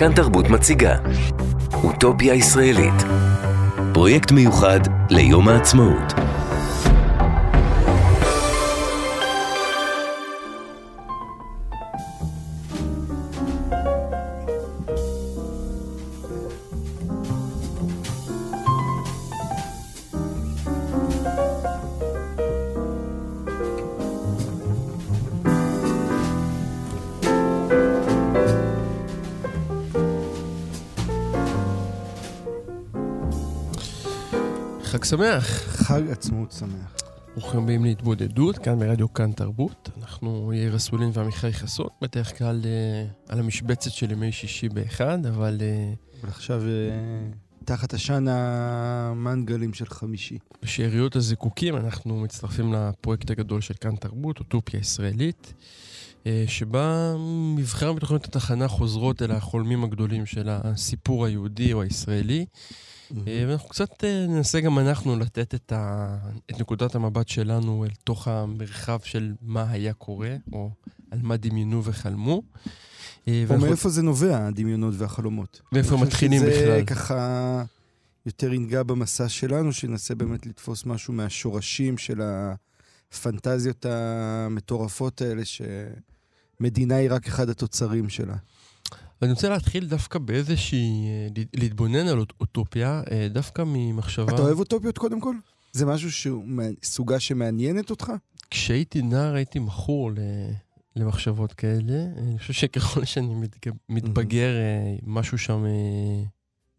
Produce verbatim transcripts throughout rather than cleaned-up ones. כאן תרבות מציגה אוטופיה ישראלית, פרויקט מיוחד ליום העצמאות. שמח. חג עצמאות שמח. ברוכים הבאים להתבודדות, כאן ברדיו כאן תרבות. אנחנו יאיר אסולין ועמיחי חסון, בדרך כלל על המשבצת של ימי שישי באחד, אבל... אבל עכשיו תחת השן המנגלים של חמישי. בשאריות הזיקוקים אנחנו מצטרפים לפרויקט הגדול של כאן תרבות, אוטופיה ישראלית, שבה מבחר בתוכניות התחנה חוזרות אל החולמים הגדולים של הסיפור היהודי או הישראלי, ואנחנו קצת ננסה גם אנחנו לתת את, ה... את נקודת המבט שלנו אל תוך המרחב של מה היה קורה, או על מה דמיינו וחלמו. או ואנחנו... מאיפה זה נובע, הדמיונות והחלומות. מאיפה מתחילים בכלל. זה ככה יותר ינגע במסע שלנו, שננסה באמת לתפוס משהו מהשורשים של הפנטזיות המטורפות האלה, שמדינה היא רק אחד התוצרים שלה. ואני רוצה להתחיל דווקא באיזושהי, להתבונן על אוטופיה, דווקא ממחשבה... אתה אוהב אוטופיות קודם כל? זה משהו שהוא סוגה שמעניינת אותך? כשהייתי נער הייתי מכור למחשבות כאלה. אני חושב שככל שאני מתבגר, משהו שם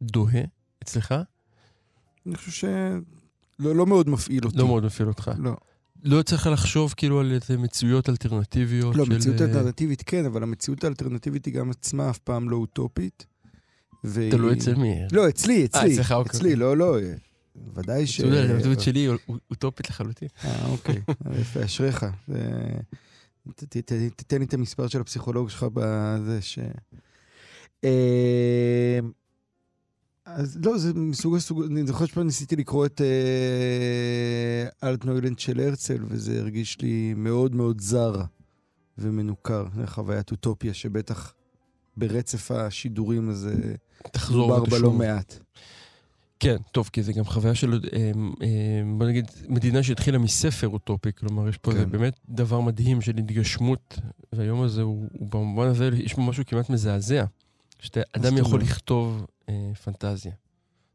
דוהה אצלך. אני חושב שלא מאוד מפעיל אותי. לא מאוד מפעיל אותך. לא. לא צריך לחשוב כאילו על מציאויות אלטרנטיביות. לא, של... מציאות אלטרנטיבית כן, אבל המציאות האלטרנטיבית היא גם עצמה אף פעם לא אוטופית. ו... אתה לא אצל מי? לא, אצלי, אצלי. אה, אצלך אוקיי. אצלי, לא, לא. ודאי ש... מצוין, המציאות שלי היא אוטופית לחלוטין. אה, אוקיי. יפה, אשריך. תתן לי את המספר של הפסיכולוג שלך בזה ש... אז לא, זה מסוג הסוג... אני זוכר שפעם ניסיתי לקרוא את אה, אלתנוילנד של הרצל, וזה הרגיש לי מאוד מאוד זר ומנוכר. זה חוויית אוטופיה שבטח ברצף השידורים הזה תחזור בלא מעט. כן, טוב, כי זה גם חוויה של, אה, אה, בוא נגיד, מדינה שהתחילה מספר אוטופי, כלומר, יש פה כן. זה באמת דבר מדהים של התגשמות, והיום הזה הוא, הוא במובן הזה, יש פה משהו כמעט מזעזע, שאדם יכול אומר. לכתוב... פנטזיה.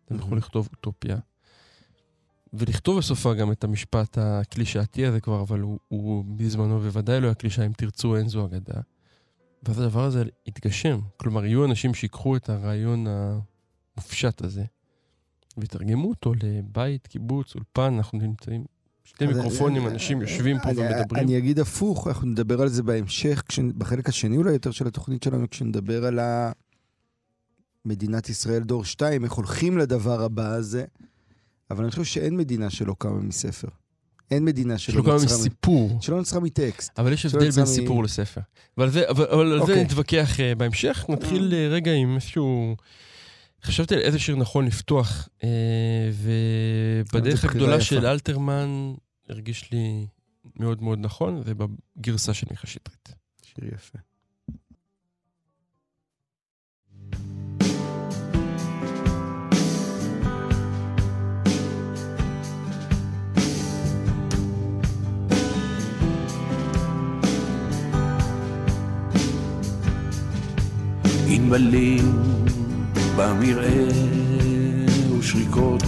אתם יכולים לכתוב אוטופיה. ולכתוב בסופה גם את המשפט הקלישאתי הזה כבר, אבל הוא בזמנו בוודאי לא הקלישאה, אם תרצו אין זו אגדה. ואז הדבר הזה התגשם. כלומר, יהיו אנשים שיקחו את הרעיון המופשט הזה, ותרגמו אותו לבית, קיבוץ, אולפן, אנחנו נמצאים, שתי מיקרופונים, אנשים יושבים פה ומדברים. אני אגיד הפוך, אנחנו נדבר על זה בהמשך, בחלק השני אולי יותר של התוכנית שלנו, כשנדבר על ה... מדינת ישראל דור שתיים, איך הולכים לדבר הבא הזה, אבל אני חושב שאין מדינה שלא קמה מספר. אין מדינה שלא, שלא קמה מסיפור. שלא נוצרה מטקסט. אבל יש הבדל בין מ... סיפור לספר. ועל זה, אבל, אבל okay. על זה נתווכח uh, בהמשך. נתחיל uh, רגע עם איזשהו... חשבתי על איזה שיר נכון לפתוח, uh, ובדרך הגדולה של אלתרמן הרגיש לי מאוד מאוד נכון, ובגרסה של מיכה שטרית. שיר יפה. נמלים במראה ושריקות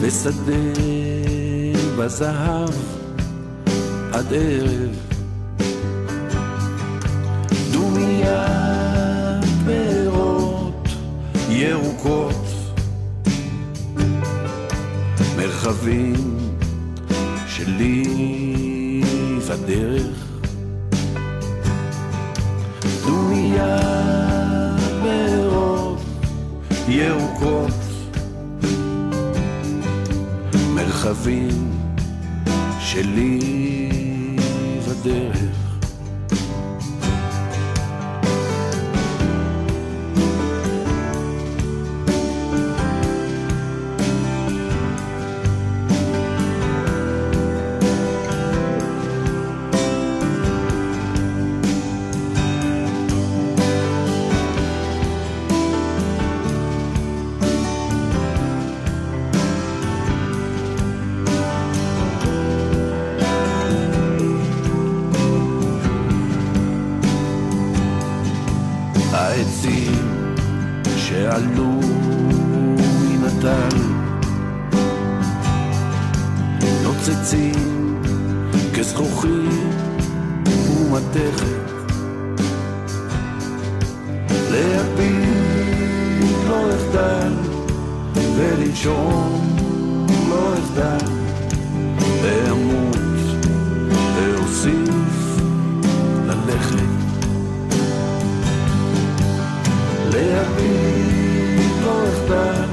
ושדה בזהב עד ערב דומיה פירות ירוקות מרחבים שלי בדרך דומיה ברוב ירוקות מרחבים שלי בדרך מתכת להקביל לא אבדל ולנשום לא אבדל להמות להוסיף ללכת להקביל לא אבדל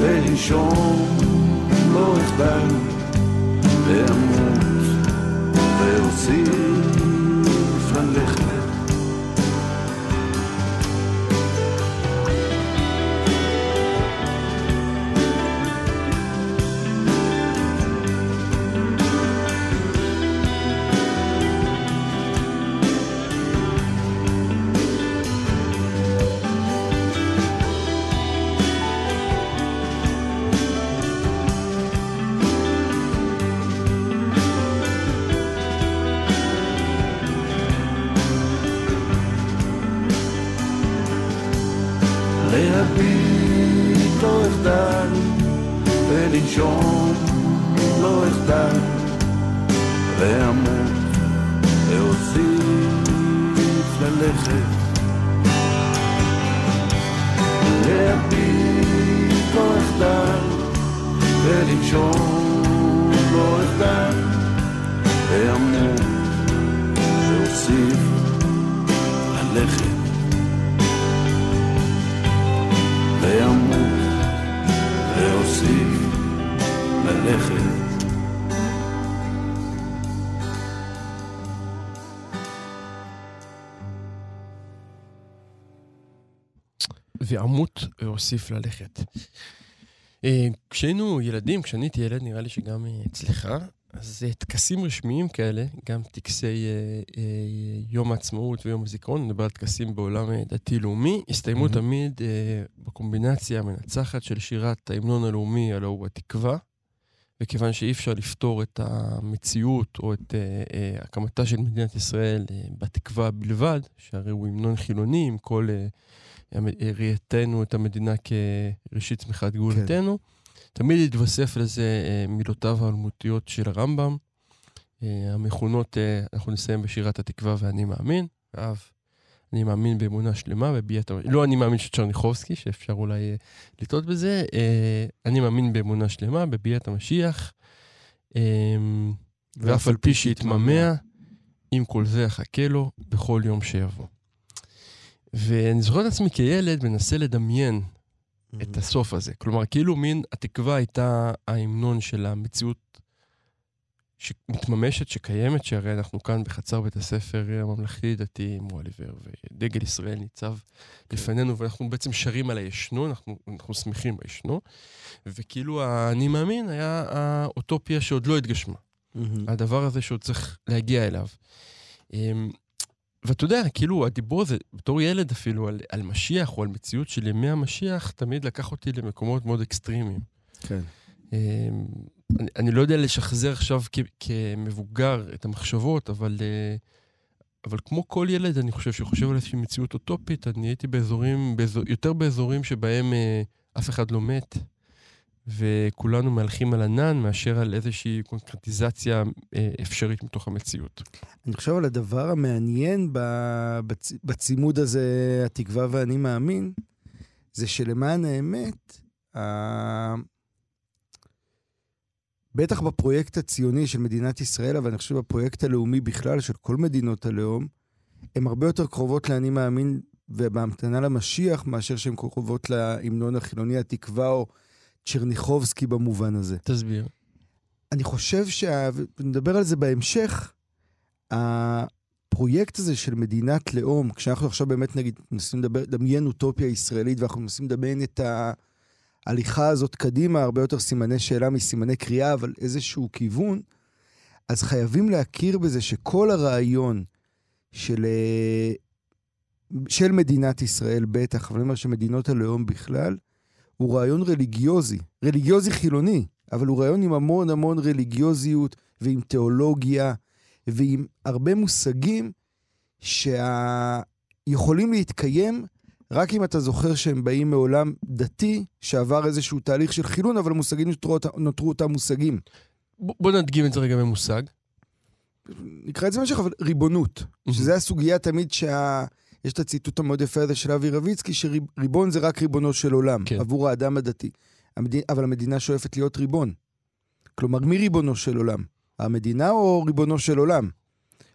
ולנשום לא אבדל להמות להוסיף ללכת ועמות הוסיף ללכת. כשהיינו ילדים, כשאני הייתי ילד, נראה לי שגם אצלך, אז טקסים רשמיים כאלה, גם טקסי יום העצמאות ויום הזיכרון, נדבר על טקסים בעולם דתי-לאומי, הסתיימו תמיד בקומבינציה המנצחת של שירת ההמנון הלאומי הלא הוא התקווה, וכיוון שאי אפשר לפתור את המציאות או את הקמתה של מדינת ישראל בתקווה בלבד, שהרי הוא המנון חילוני עם כל ראייתנו את המדינה כראשית צמיחת גאולתנו, תמיד התווסף לזה מילותיו האלמותיות של הרמב"ם, המכונות, אנחנו נסיים בשירת התקווה ואני מאמין, אהב, אני מאמין באמונה שלמה, בביאת המשיח, לא אני מאמין של צ'רניחובסקי, שאפשר אולי לטעות בזה, אני מאמין באמונה שלמה, בביאת המשיח, ואף על פי שהתממע, עם כל זה אחכה לו, בכל יום שיבוא. ואני זוכר את עצמי כילד מנסה לדמיין mm-hmm. את הסוף הזה. כלומר, כאילו מין התקווה הייתה ההמנון של המציאות שמתממשת, שקיימת, שהרי אנחנו כאן בחצר בית הספר הממלכתי דתי מועליבר, ודגל ישראל ניצב okay. לפנינו, ואנחנו בעצם שרים על הישנו, אנחנו, אנחנו שמחים בישנו, וכאילו, אני מאמין, היה האוטופיה שעוד לא התגשמה. Mm-hmm. הדבר הזה שעוד צריך להגיע אליו. ואתה יודע, כאילו, הדיבור הזה, בתור ילד אפילו, על, על משיח או על מציאות של ימי המשיח, תמיד לקח אותי למקומות מאוד אקסטרימיים. כן. אני, אני לא יודע לשחזר עכשיו כ, כמבוגר את המחשבות, אבל, אבל כמו כל ילד, אני חושב שחושב על איזושהי מציאות אוטופית, אני הייתי באזורים, באזור, יותר באזורים שבהם אף אחד לא מת, וכולנו מהלכים על ענן, מאשר על איזושהי קונקרטיזציה אפשרית מתוך המציאות. אני חושב על הדבר המעניין בצ... בצימוד הזה, התקווה ואני מאמין, זה שלמען האמת, ה... בטח בפרויקט הציוני של מדינת ישראל, אבל אני חושב בפרויקט הלאומי בכלל, של כל מדינות הלאום, הן הרבה יותר קרובות לאני מאמין, ובהמתנה למשיח, מאשר שהן קרובות להמנון החילוני, התקווה או צ'רניחובסקי במובן הזה. תסביר. אני חושב שה... נדבר על זה בהמשך, הפרויקט הזה של מדינת לאום, כשאנחנו עכשיו באמת נגיד, נסים לדבר, דמיין אוטופיה ישראלית, ואנחנו נסים לדמיין את ההליכה הזאת קדימה, הרבה יותר סימני שאלה מסימני קריאה, אבל איזשהו כיוון, אז חייבים להכיר בזה שכל הרעיון של, של מדינת ישראל בטח, אבל אני אומר שמדינות הלאום בכלל, הוא רעיון רליגיוזי, רליגיוזי חילוני, אבל הוא רעיון עם המון המון רליגיוזיות, ועם תיאולוגיה, ועם הרבה מושגים, שיכולים להתקיים, רק אם אתה זוכר שהם באים מעולם דתי, שעבר איזשהו תהליך של חילון, אבל המושגים נותרו, נותרו אותם מושגים. ב- בוא נדגים את זה רגע במושג. נקרא את זה משך, אבל ריבונות, שזה הסוגיה תמיד שה... יש את הציטוט המאוד יפה הזה של אבי רביצקי, שריבון זה רק ריבונו של עולם, כן. עבור האדם הדתי. המד... אבל המדינה שואפת להיות ריבון. כלומר, מי ריבונו של עולם? המדינה או ריבונו של עולם?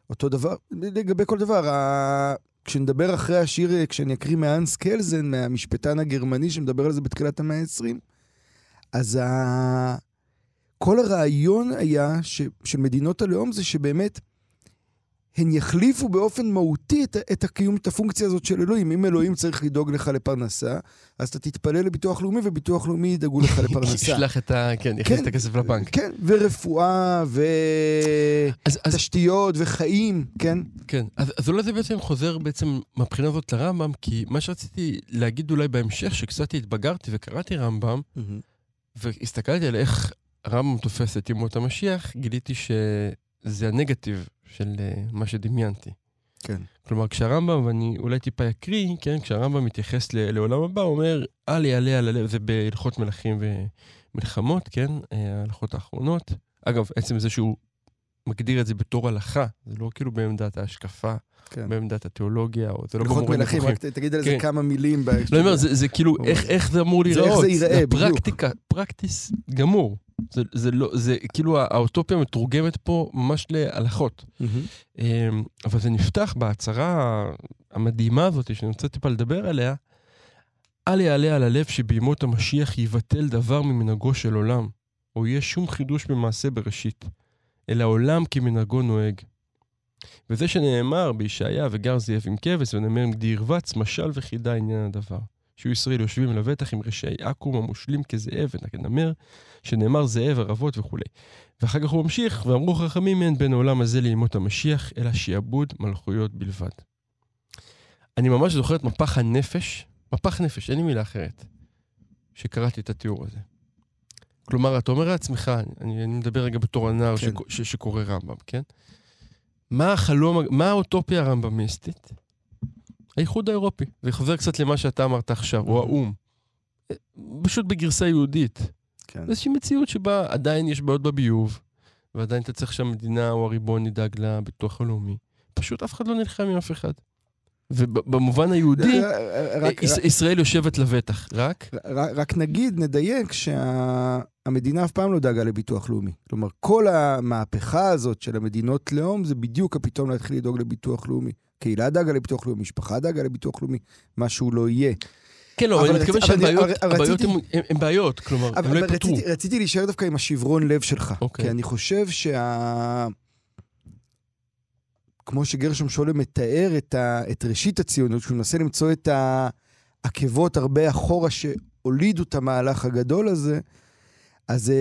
אותו דבר, לגבי כל דבר, ה... כשנדבר אחרי השיר, כשאני אקריא מהאנס קלזן, מהמשפטן הגרמני, שמדבר על זה בתחילת המאה ה-עשרים, אז ה... כל הרעיון היה ש... של מדינות הלאום זה שבאמת, הן יחליפו באופן מהותי את, את הקיום, את הפונקציה הזאת של אלוהים. אם אלוהים צריך לדאוג לך לפרנסה, אז אתה תתפלל לביטוח לאומי, וביטוח לאומי ידאגו לך לפרנסה. ישלח את ה... כן, יכניס את הכסף לבנק. כן, ורפואה, ותשתיות, וחיים, כן? כן. אז, אז אולי זה בעצם חוזר בעצם מבחינה הזאת לרמב"ם, כי מה שרציתי להגיד אולי בהמשך, שקצת התבגרתי וקראתי רמב"ם, והסתכלתי על איך הרמב"ם תופס את ימות המשיח, גיליתי שזה הנגטיב של מה שדמיינתי. כן. כלומר, כשהרמב"ם, ואני אולי טיפה יקריא, כן, כשהרמב"ם מתייחס לעולם הבא, הוא אומר, אל יעלה על הלב, זה בהלכות מלכים ומלחמות, כן, ההלכות האחרונות. אגב, עצם זה שהוא מגדיר את זה בתור הלכה, זה לא כאילו בעמדת ההשקפה, כן. בעמדת התיאולוגיה, או זה לא במורה מלכים. רק תגיד על זה כן. כמה מילים. לא אומר, זה, זה כאילו, איך, איך זה אמור לראות? זה איך זה ייראה, בדיוק. פרקטיקה, פרקטיס גמור. זה, זה לא, זה, כאילו, האוטופיה מתורגמת פה ממש להלכות. Mm-hmm. אבל זה נפתח בהצהרה המדהימה הזאת, שאני רוצה טיפה לדבר עליה, אל יעלה על הלב שבימות המשיח ייבטל דבר ממנהגו של עולם, או יהיה שום חידוש במעשה בראשית, אלא עולם כמנהגו נוהג. וזה שנאמר בישעיה וגר זאב עם כבש, ונאמר עם גדי ירבץ, משל וחידה עניין הדבר. שיהיו ישראל יושבים לבטח עם ראשי עקום המושלים כזאב ונאמר, שנאמר זאב ערבות וכו'. ואחר כך הוא ממשיך, ואמרו חכמים אין בין העולם הזה לימות המשיח, אלא שיעבוד מלכויות בלבד. אני ממש זוכר את מפח הנפש, מפח נפש, אין לי מילה אחרת, שקראתי את התיאור הזה. כלומר, אתה אומר לעצמך, אני, אני מדבר רגע בתור הנער כן. ש, ש, שקורא רמב"ם, כן? מה החלום, מה האוטופיה הרמב"מיסטית? האיחוד האירופי. זה חוזר קצת למה שאתה אמרת עכשיו, או האום. פשוט בגרסה יהודית. כן. איזושהי מציאות שבה עדיין יש בעיות בביוב, ועדיין אתה צריך שהמדינה או הריבון ידאג לביטוח הלאומי. פשוט אף אחד לא נלחם עם אף אחד. ובמובן היהודי, ישראל יושבת לבטח. רק? רק נגיד, נדייק, שהמדינה אף פעם לא דאגה לביטוח לאומי. כלומר, כל המהפכה הזאת של המדינות לאום, זה בדיוק הפתאום להתחיל לדאוג לביטוח לאומי. קהילה דאגה לביטוח לאומי, משפחה דאגה לביטוח לאומי, משהו לא יהיה. כן, לא, אבל אני מתכוון שהבעיות הן בעיות, כלומר, הן לא יפתרו. רציתי להישאר דווקא עם השברון לב שלך, כי אני חושב שה... כמו שגרשם שלום מתאר את ראשית הציונות, שהוא מנסה למצוא את העקבות הרבה אחורה שהולידו את המהלך הגדול הזה, אז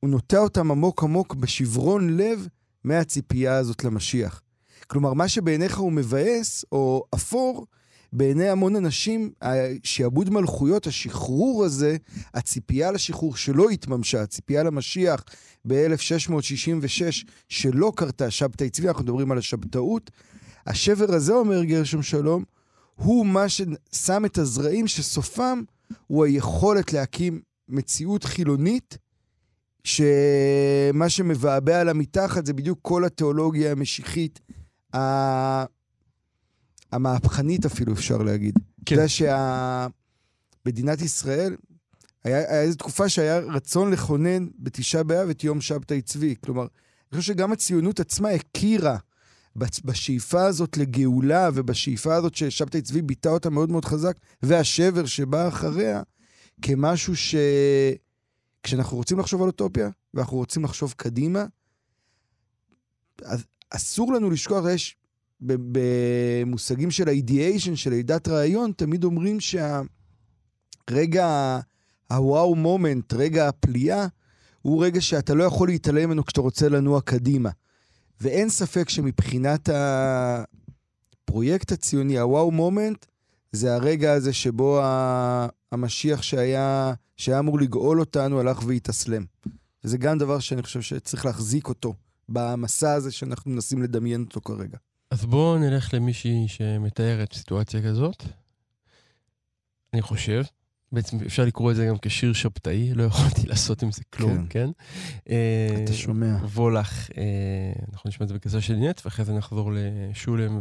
הוא נוטע אותם עמוק עמוק בשברון לב מהציפייה הזאת למשיח. כלומר, מה שבעיניך הוא מבאס, או אפור, בעיני המון אנשים, שיעבוד מלכויות, השחרור הזה, הציפייה לשחרור שלא התממשה, הציפייה למשיח ב-אלף שש מאות שישים ושש, שלא קרתה שבתאי צבי, אנחנו מדברים על השבתאות, השבר הזה, אומר גרשם שלום, הוא מה ששם את הזרעים שסופם, הוא היכולת להקים מציאות חילונית, שמה שמבעבע על המתחת, זה בדיוק כל התיאולוגיה המשיחית, המהפכנית אפילו אפשר להגיד. אתה יודע שמדינת ישראל, היה איזו תקופה שהיה רצון לכונן בתשעה באב את יום שבתאי צבי. כלומר, אני חושב שגם הציונות עצמה הכירה בשאיפה הזאת לגאולה, ובשאיפה הזאת ששבתאי צבי ביטא אותה מאוד מאוד חזק, והשבר שבא אחריה, כמשהו ש... כשאנחנו רוצים לחשוב על אוטופיה, ואנחנו רוצים לחשוב קדימה, אז אסור לנו לשכוח, יש במושגים של ה-ideation, של לידת רעיון, תמיד אומרים שהרגע הוואו מומנט, רגע הפליאה, הוא רגע שאתה לא יכול להתעלם ממנו כשאתה רוצה לנוע קדימה. ואין ספק שמבחינת הפרויקט הציוני, הוואו מומנט, זה הרגע הזה שבו המשיח שהיה, שהיה אמור לגאול אותנו, הלך והתאסלם. וזה גם דבר שאני חושב שצריך להחזיק אותו. במסע הזה שאנחנו מנסים לדמיין אותו כרגע. אז בואו נלך למישהי שמתארת סיטואציה כזאת. אני חושב, בעצם אפשר לקרוא את זה גם כשיר שבתאי, לא יכולתי לעשות עם זה כלום, כן? אתה שומע. וולך, אנחנו נשמע את זה בקצה של נט, ואחרי זה נחזור לשולם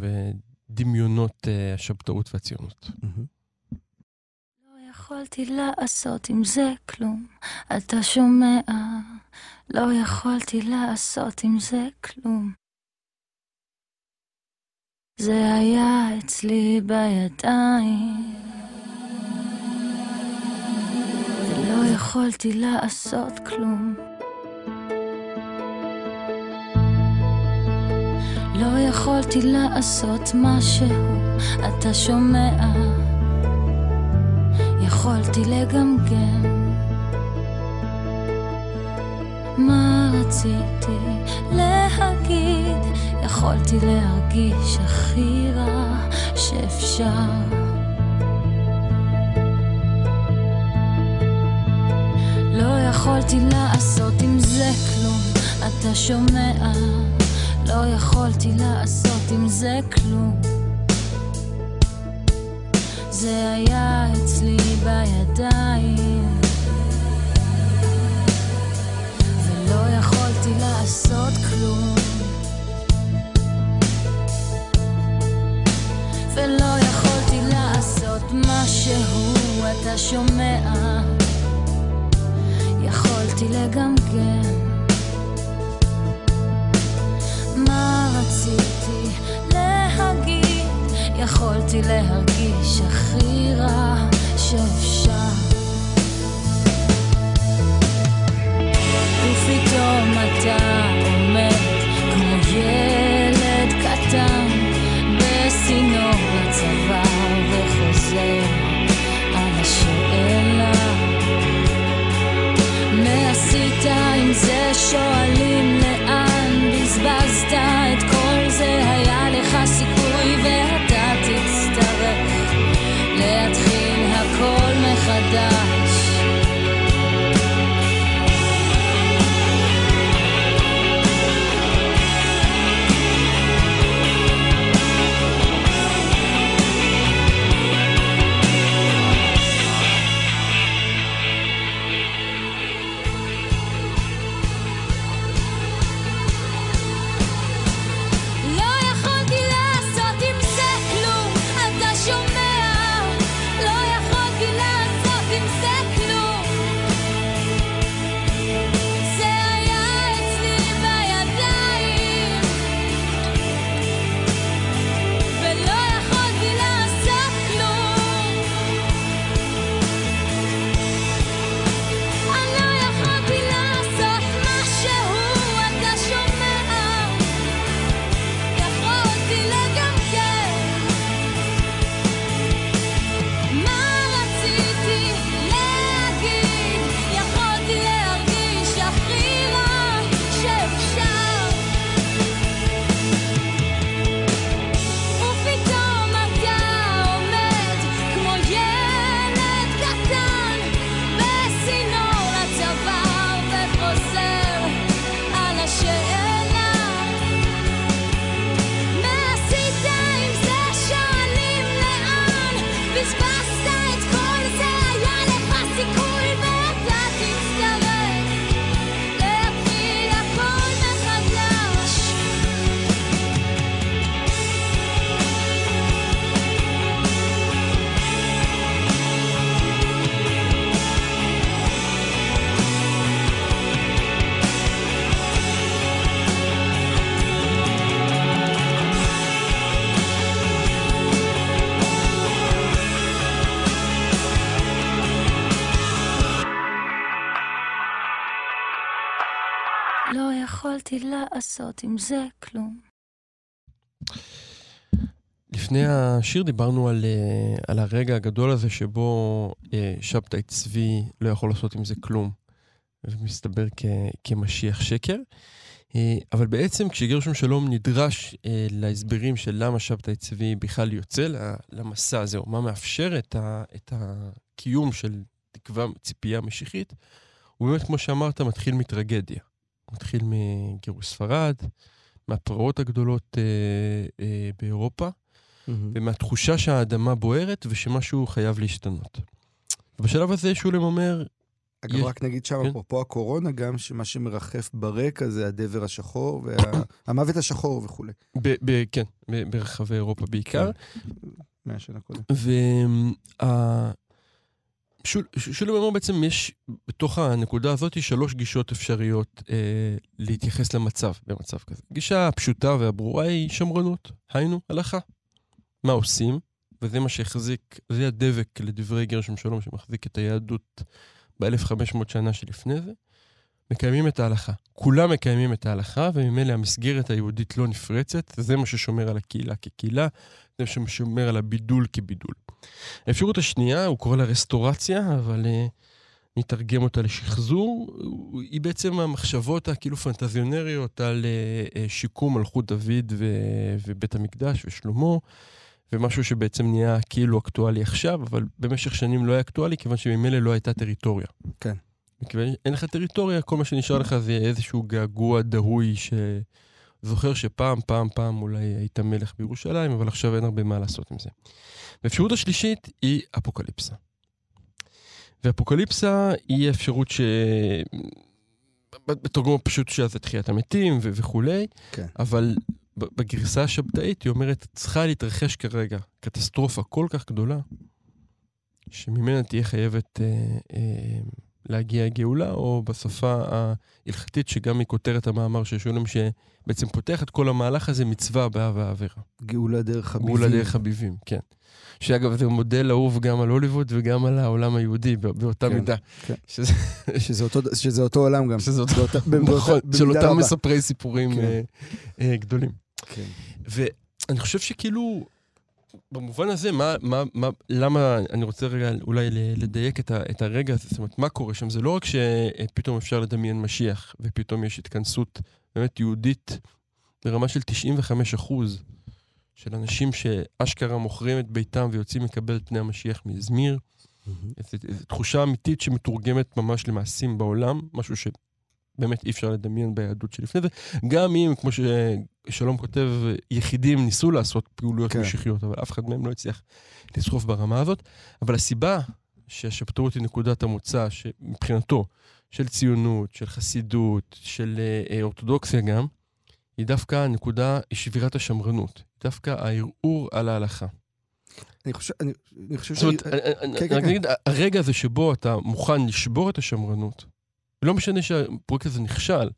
ודמיונות השבתאות והציונות. לא יכולתי לעשות עם זה כלום, אתה שומע, לא יכולתי לעשות עם זה כלום. זה היה אצלי בידיים, לא יכולתי לעשות כלום, לא יכולתי לעשות משהו, אתה שומע, יכולתי לגמגם, מה רציתי להגיד, יכולתי להרגיש הכי רע שאפשר, לא יכולתי לעשות עם זה כלום, אתה שומע, לא יכולתי לעשות עם זה כלום, זה היה אצלי בידיים, ולא יכולתי לעשות כלום, ולא יכולתי לעשות משהו, אתה שומע, יכולתי לגמגם, מה רציתי להגיד, יכולתי להרגיש הכי רע שאפשר, ופתאום אתה עומד כמו ילד קטן בסינור הצוואר וחוזר על השאלה, עשית עם זה שואלים לאן, בזבזת את כל זה, היה לך סיכוי ואתה תצטרך להתחיל הכל מחדש, לעשות עם זה כלום. לפני השיר דיברנו על, על הרגע הגדול הזה שבו שבתאי צבי לא יכול לעשות עם זה כלום, ומסתבר כ, כמשיח שקר. אבל בעצם כשגרשם שלום נדרש להסברים של למה שבתאי צבי בכלל יוצא למסע הזה, או מה מאפשר את, ה, את הקיום של תקווה ציפייה משיחית, הוא באמת כמו שאמרת מתחיל מטרגדיה. מתחיל מגירוש ספרד, מהפרעות הגדולות אה, אה, באירופה, mm-hmm. ומהתחושה שהאדמה בוערת, ושמשהו חייב להשתנות. בשלב הזה שולם אומר... אגב, יש... רק נגיד שם, אפרופו כן? הקורונה, גם שמה שמרחף ברקע זה הדבר השחור, והמוות השחור וכו'. ב- ב- כן, ב- ברחבי אירופה בעיקר. מאה שנה קודם. וה... שול, שולם אומר בעצם יש בתוך הנקודה הזאת שלוש גישות אפשריות אה, להתייחס למצב, במצב כזה. גישה הפשוטה והברורה היא שמרנות, היינו, הלכה. מה עושים? וזה מה שהחזיק, זה הדבק לדברי גרשם שלום שמחזיק את היהדות ב-אלף וחמש מאות שנה שלפני זה. מקיימים את ההלכה. כולם מקיימים את ההלכה, וממילא המסגרת היהודית לא נפרצת, זה מה ששומר על הקהילה כקהילה, זה מה ששומר על הבידול כבידול. האפשרות השנייה, הוא קורא לה רסטורציה, אבל uh, נתרגם אותה לשחזור, היא בעצם המחשבות הכאילו פנטזיונריות על uh, שיקום מלכות דוד ו- ובית המקדש ושלמה, ומשהו שבעצם נהיה כאילו אקטואלי עכשיו, אבל במשך שנים לא היה אקטואלי, כיוון שממילא לא הייתה טריטוריה. כן. אין לך טריטוריה, כל מה שנשאר לך זה איזשהו געגוע דהוי שזוכר שפעם, פעם, פעם אולי היית מלך בירושלים, אבל עכשיו אין הרבה מה לעשות עם זה. ואפשרות השלישית היא אפוקליפסה. ואפוקליפסה היא אפשרות ש... בתרגום פשוט שזה תחיית המתים ו- וכו', כן. אבל בגרסה השבתאית היא אומרת, צריכה להתרחש כרגע קטסטרופה כל כך גדולה, שממנה תהיה חייבת... אה, אה, להגיע הגאולה, או בשפה ההלכתית, שגם היא כותרת המאמר ששולם, שבעצם פותח את כל המהלך הזה, מצווה הבאה והעבירה. גאולה דרך הביבים. גאולה דרך הביבים, כן. שאגב, זה מודל אהוב גם על הוליווד, וגם על העולם היהודי, באותה כן, מידה. כן. שזה... שזה, אותו, שזה אותו עולם גם. שזה אותו, נכון, של אותם מספרי סיפורים כן. uh, uh, גדולים. כן. ואני חושב שכאילו... במובן הזה, מה, מה, מה, למה אני רוצה רגע אולי לדייק את, ה, את הרגע הזה, זאת אומרת, מה קורה שם? זה לא רק שפתאום אפשר לדמיין משיח, ופתאום יש התכנסות באמת יהודית ברמה של תשעים וחמישה אחוז של אנשים שאשכרה מוכרים את ביתם ויוצאים לקבל את פני המשיח מאזמיר. זו תחושה אמיתית שמתורגמת ממש למעשים בעולם, משהו ש... באמת אי אפשר לדמיין ביהדות שלפני זה. גם אם, כמו ששלום כותב, יחידים ניסו לעשות פעולויות משיחיות, אבל אף אחד מהם לא הצליח לסחוף ברמה הזאת. אבל הסיבה שהשבתאות היא נקודת המוצא, מבחינתו, של ציונות, של חסידות, של אורתודוקסיה גם, היא דווקא הנקודה, היא שבירת השמרנות. דווקא הערעור על ההלכה. אני חושב... זאת אומרת, רק נגיד, הרגע הזה שבו אתה מוכן לשבור את השמרנות, לא משנה שהפרויקט הזה נכשל,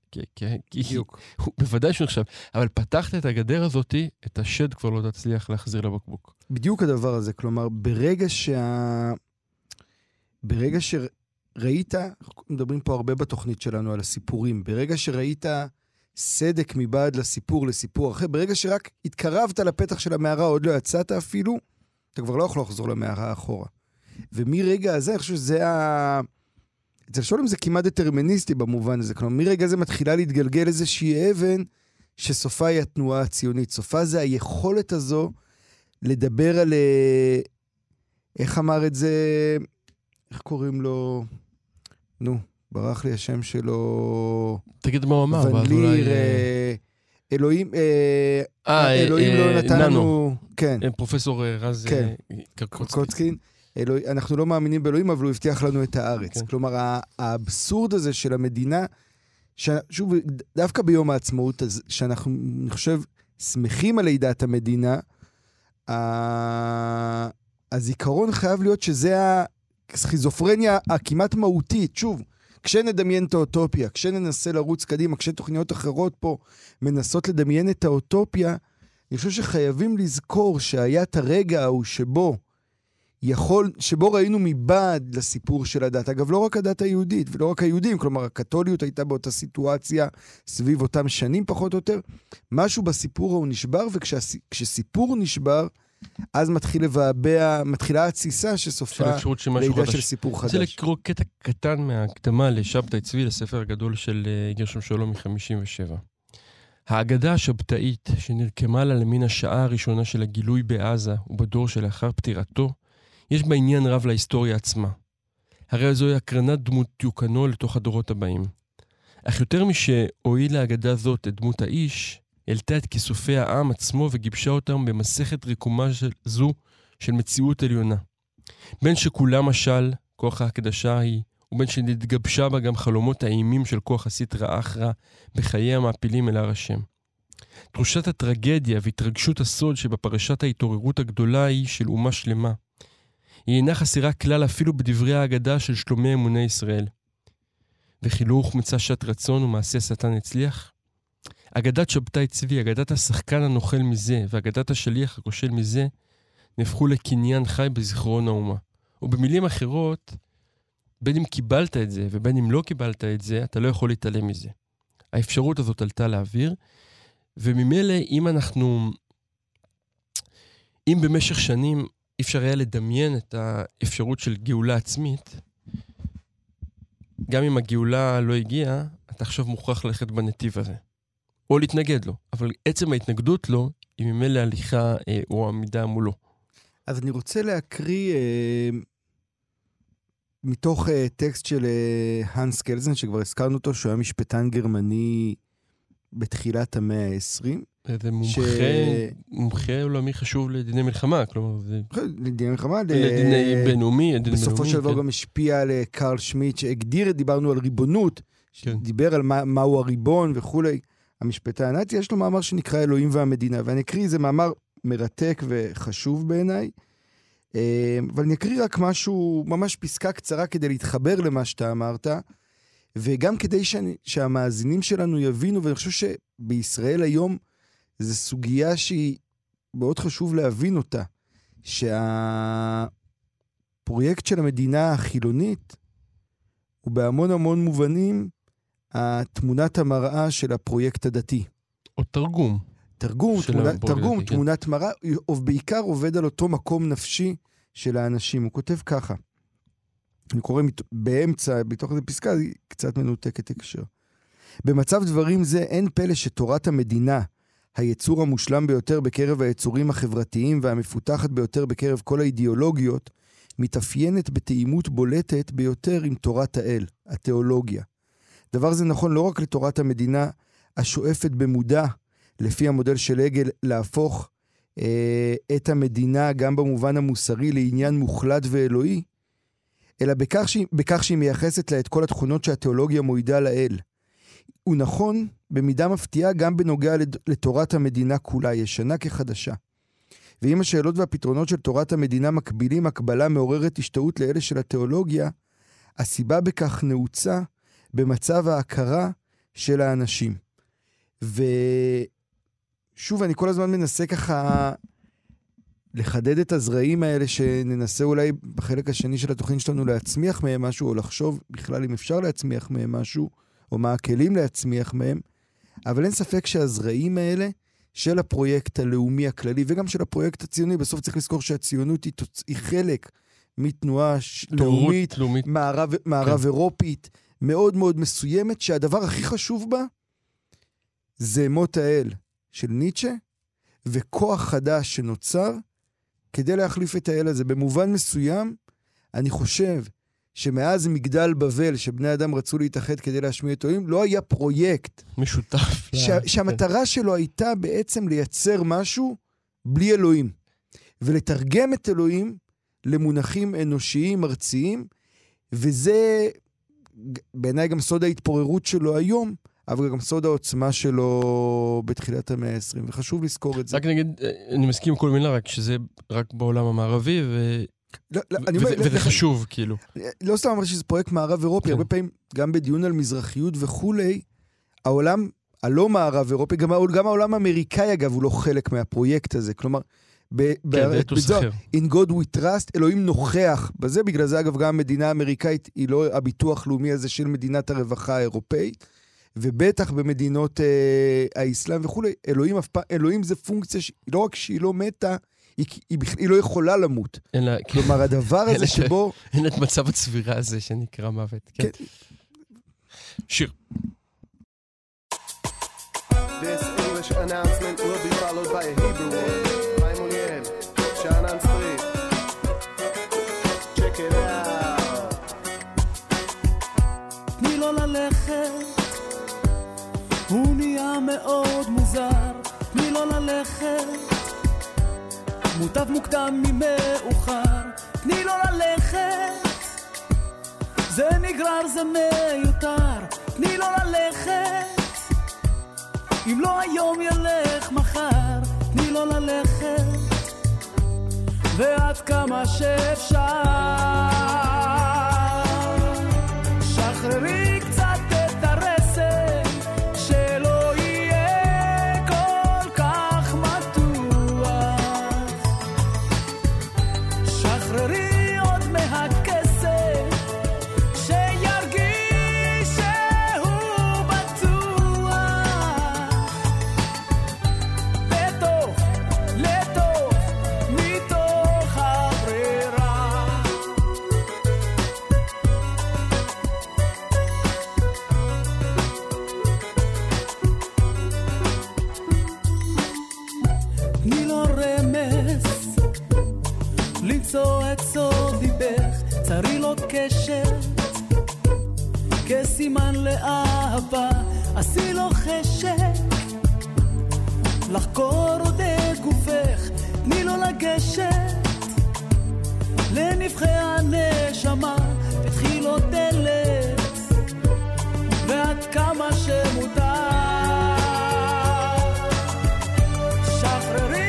בוודאי שהוא נכשל, אבל פתחת את הגדר הזאת, את השד כבר לא תצליח להחזיר לבקבוק. בדיוק הדבר הזה, כלומר, ברגע שה... ברגע שראית, מדברים פה הרבה בתוכנית שלנו על הסיפורים, ברגע שראית סדק מבעד לסיפור, לסיפור אחר, ברגע שרק התקרבת לפתח של המערה, עוד לא יצאת אפילו, אתה כבר לא יכול לחזור למערה האחורה. ומרגע הזה, אני חושב שזה ה... אצל שולם זה כמעט דטרמיניסטי במובן הזה, כלומר, מרגע זה מתחילה להתגלגל איזושהי אבן, שסופה היא התנועה הציונית. סופה זה היכולת הזו לדבר על, איך אמר את זה, איך קוראים לו, נו, ברח לי השם שלו, תגיד מה הוא אמר, ונליר, אלוהים, אלוהים לא נתן לנו, כן, פרופסור רז קרקוצקין, אלוה... אנחנו לא מאמינים באלוהים, אבל הוא הבטיח לנו את הארץ. Okay. כלומר, האבסורד הזה של המדינה, ש... שוב, דווקא ביום העצמאות, אז שאנחנו, אני חושב, שמחים על לידת המדינה, ה... הזיכרון חייב להיות שזה הסכיזופרניה הכמעט מהותית. שוב, כשנדמיין את האוטופיה, כשננסה לרוץ קדימה, כשתוכניות אחרות פה מנסות לדמיין את האוטופיה, אני חושב שחייבים לזכור שהיה את הרגע הוא שבו יכול, שבו ראינו מבעד לסיפור של הדת. אגב, לא רק הדת היהודית, ולא רק היהודים, כלומר, הקתוליות הייתה באותה סיטואציה, סביב אותם שנים פחות או יותר, משהו בסיפור הוא נשבר, וכשסיפור נשבר, אז מתחיל לבעבע, מתחילה הציסה שסופה לידה של סיפור חדש. אני רוצה לקרוא קטע קטן מההקדמה לשבתאי צבי, לספר הגדול של גרשם שלום מ-חמישים ושבע. האגדה השבתאית, שנרקמה לה למין השעה הראשונה של הגילוי בעזה, ובדור שלאחר פטירתו, יש בה עניין רב להיסטוריה עצמה. הרי זוהי הקרנת דמות דיוקנו לתוך הדורות הבאים. אך יותר משהועילה האגדה זאת את דמות האיש, העלתה את כיסופי העם עצמו וגיבשה אותם במסכת רקומה זו של מציאות עליונה. בין שכולה משל, כוח ההקדשה היא, ובין שנתגבשה בה גם חלומות האימים של כוח הסטרא אחרא בחיי המעפילים אל הר השם. תחושת הטרגדיה והתרגשות הסוד שבפרשת ההתעוררות הגדולה היא של אומה שלמה. היא אינה חסרה כלל אפילו בדברי ההגדה של שלומי אמוני ישראל. וחילוך מצא שעת רצון ומעשה שטן הצליח. אגדת שבתאי צבי, אגדת השחקן הנוכל מזה ואגדת השליח הכושל מזה, נהפכו לקניין חי בזיכרון האומה. ובמילים אחרות, בין אם קיבלת את זה ובין אם לא קיבלת את זה, אתה לא יכול להתעלם מזה. האפשרות הזאת עלתה לאוויר, וממילא אם אנחנו, אם במשך שנים אפשר היה לדמיין את האפשרות של גאולה עצמית, גם אם הגאולה לא הגיעה, אתה עכשיו מוכרח ללכת בנתיב הזה. או להתנגד לו, אבל עצם ההתנגדות לו היא ממילא הליכה אה, או עמידה מולו. אז אני רוצה להקריא אה, מתוך אה, טקסט של אה, הנס קלזן, שכבר הזכרנו אותו, שהוא היה משפטן גרמני בתחילת המאה ה-עשרים. זה מומחה, ש... מומחה עולמי חשוב לדיני מלחמה, כלומר זה... לדיני מלחמה, ל... לדיני בינלאומי. בסופו של דבר גם השפיע על קרל שמיט, שהגדיר, דיברנו על ריבונות, כן. שדיבר על מה, מהו הריבון וכולי. המשפטן הנאצי, יש לו מאמר שנקרא אלוהים והמדינה, ואני אקריא, זה מאמר מרתק וחשוב בעיניי, אבל אני אקריא רק משהו, ממש פסקה קצרה כדי להתחבר למה שאתה אמרת, וגם כדי שאני, שהמאזינים שלנו יבינו, ואני חושב שבישראל היום, זו סוגיה שהיא מאוד חשוב להבין אותה, שהפרויקט של המדינה החילונית, הוא בהמון המון מובנים, התמונת המראה של הפרויקט הדתי. או תרגום. תרגום, תמונה, תרגום, דתי, תמונת כן. מראה, ובעיקר עובד על אותו מקום נפשי של האנשים. הוא כותב ככה, אני קורא מת, באמצע, בתוך איזו פסקה, היא קצת מנותקת הקשר. במצב דברים זה אין פלא שתורת המדינה, היצור המושלם ביותר בקרב היצורים החברתיים והמפותחת ביותר בקרב כל האידיאולוגיות, מתאפיינת בתאימות בולטת ביותר עם תורת האל, התיאולוגיה. דבר זה נכון לא רק לתורת המדינה השואפת במודע, לפי המודל של הגל, להפוך אה, את המדינה גם במובן המוסרי לעניין מוחלט ואלוהי, אלא בכך, ש... בכך שהיא מייחסת לה את כל התכונות שהתיאולוגיה מועידה לאל. הוא נכון במידה מפתיעה גם בנוגע לתורת המדינה כולה, ישנה כחדשה. ואם השאלות והפתרונות של תורת המדינה מקבילים הקבלה מעוררת השתאות לאלה של התיאולוגיה, הסיבה בכך נעוצה, במצב ההכרה של האנשים. ושוב, אני כל הזמן מנסה ככה לחדד את הזרעים האלה, שננסה אולי בחלק השני של התוכנית שלנו להצמיח מהם משהו, או לחשוב בכלל אם אפשר להצמיח מהם משהו, או מה הכלים להצמיח מהם, אבל אין ספק שהזרעים האלה של הפרויקט הלאומי הכללי, וגם של הפרויקט הציוני, בסוף צריך לזכור שהציונות היא, תוצ... היא חלק מתנועה לאומית, מערב, מערב כן. אירופית, מאוד מאוד מסוימת, שהדבר הכי חשוב בה, זה מות האל של ניטשה, וכוח חדש שנוצר, כדי להחליף את האל הזה. במובן מסוים, אני חושב, שמאז מגדל בבל, שבני אדם רצו להתאחד כדי להשמיע את אלוהים, לא היה פרויקט. משותף. ש- שהמטרה שלו הייתה בעצם לייצר משהו, בלי אלוהים. ולתרגם את אלוהים, למונחים אנושיים, ארציים, וזה... בעיניי גם סוד ההתפוררות שלו היום, אבל גם סוד העוצמה שלו בתחילת המאה ה-עשרים, וחשוב לזכור את זה. רק נגיד, אני מסכים כל מילה, רק שזה רק בעולם המערבי, ו... לא, לא, ו- ו- ו- וזה חשוב, כאילו. לא סתם אמרתי שזה פרויקט מערב אירופי, הרבה פעמים, גם בדיון על מזרחיות וכולי, העולם הלא מערב אירופי, גם, גם העולם האמריקאי, אגב, הוא לא חלק מהפרויקט הזה, כלומר... ב- כן, ב- בזו, in God we trust, אלוהים נוכח בזה, בגלל זה אגב גם המדינה האמריקאית היא לא הביטוח לאומי הזה של מדינת הרווחה האירופאית, ובטח במדינות אה, האסלאם וכו', אלוהים, אלוהים זה פונקציה, ש... לא רק שהיא לא מתה, היא, היא, היא לא יכולה למות. אלא, כלומר, הדבר הזה שבו... אין את מצב הצבירה הזה שנקרא מוות. כן. כן. שיר. This English announcement will be followed by a Hebrew word. Shannon Street. Check it out. תני לו ללכת, הוא נהיה מאוד מוזר. תני לו ללכת, מוטב מוקדם ממאוחר. תני לו ללכת, זה נגרר, זה מיותר, תני לו ללכת, אם לא היום ילך מחר, תני לו ללכת, ועד כמה שאפשר שחררי סימן לאהבה, עשי לו חשק לחקור עוד את גופך, תני לו לגשת לנבחי הנשמה, פתחי לו דלת ועד כמה שמותר שחררי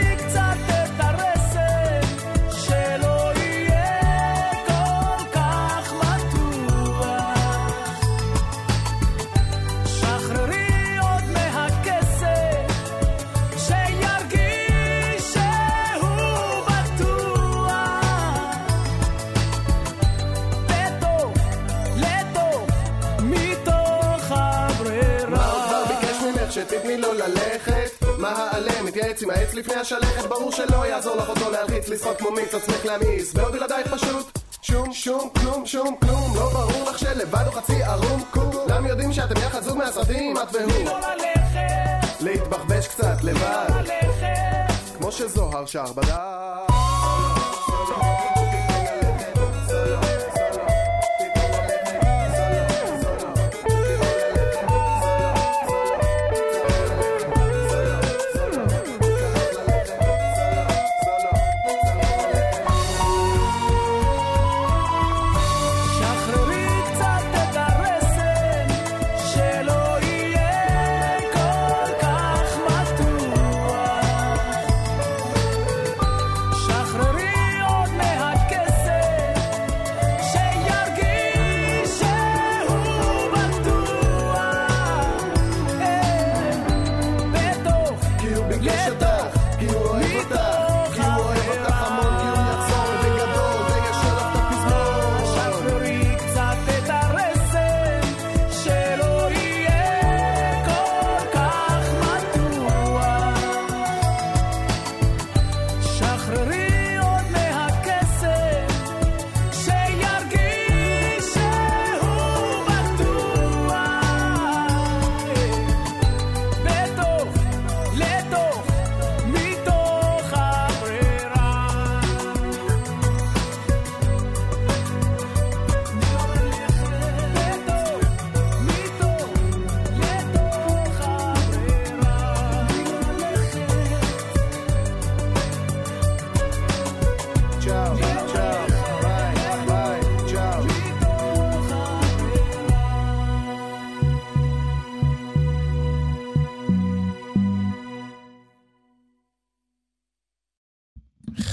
תתני לו ללכת, מה העלם? מתייעץ עם העץ לפני השלכת, ברור שלא יעזור לך אותו להלחיץ, לשחות כמו מיץ, עצמך להמיס ועוד בלעדייך פשוט שום, שום, כלום, שום, כלום, לא ברור לך שלבד או חצי ערום קום, למה יודעים שאתם יחד זוג מהסרטים, את והוא תני לו ללכת, להתבחבש קצת לבד ללכת, כמו שזוהר שר בדעת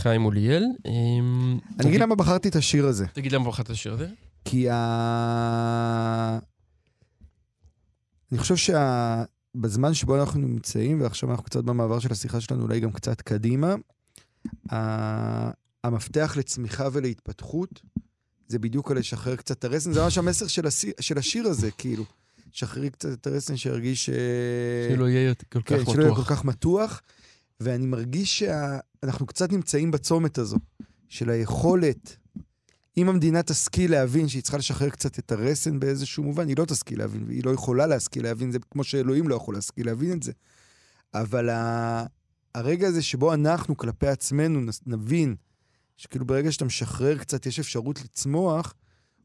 חיים אוליאל. אני אגיד למה בחרתי את השיר הזה. תגיד למה בחרת את השיר הזה? כי אני חושב שבזמן שבו אנחנו נמצאים, ועכשיו אנחנו קצת במעבר של השיחה שלנו, אולי גם קצת קדימה, המפתח לצמיחה ולהתפתחות, זה בדיוק על לשחרר קצת את הרסן, זה ממש המסר של השיר הזה, כאילו. שחררי קצת את הרסן שירגיש שלא יהיה כל כך מתוח. ואני מרגיש שאנחנו קצת נמצאים בצומת הזו, של היכולת, אם המדינה תשכיל להבין שהיא צריכה לשחרר קצת את הרסן באיזשהו מובן, היא לא תשכיל להבין, והיא לא יכולה להשכיל להבין, זה כמו שאלוהים לא יכול להשכיל להבין את זה. אבל הרגע הזה שבו אנחנו כלפי עצמנו נבין, שכאילו ברגע שאתה משחרר קצת, יש אפשרות לצמוח,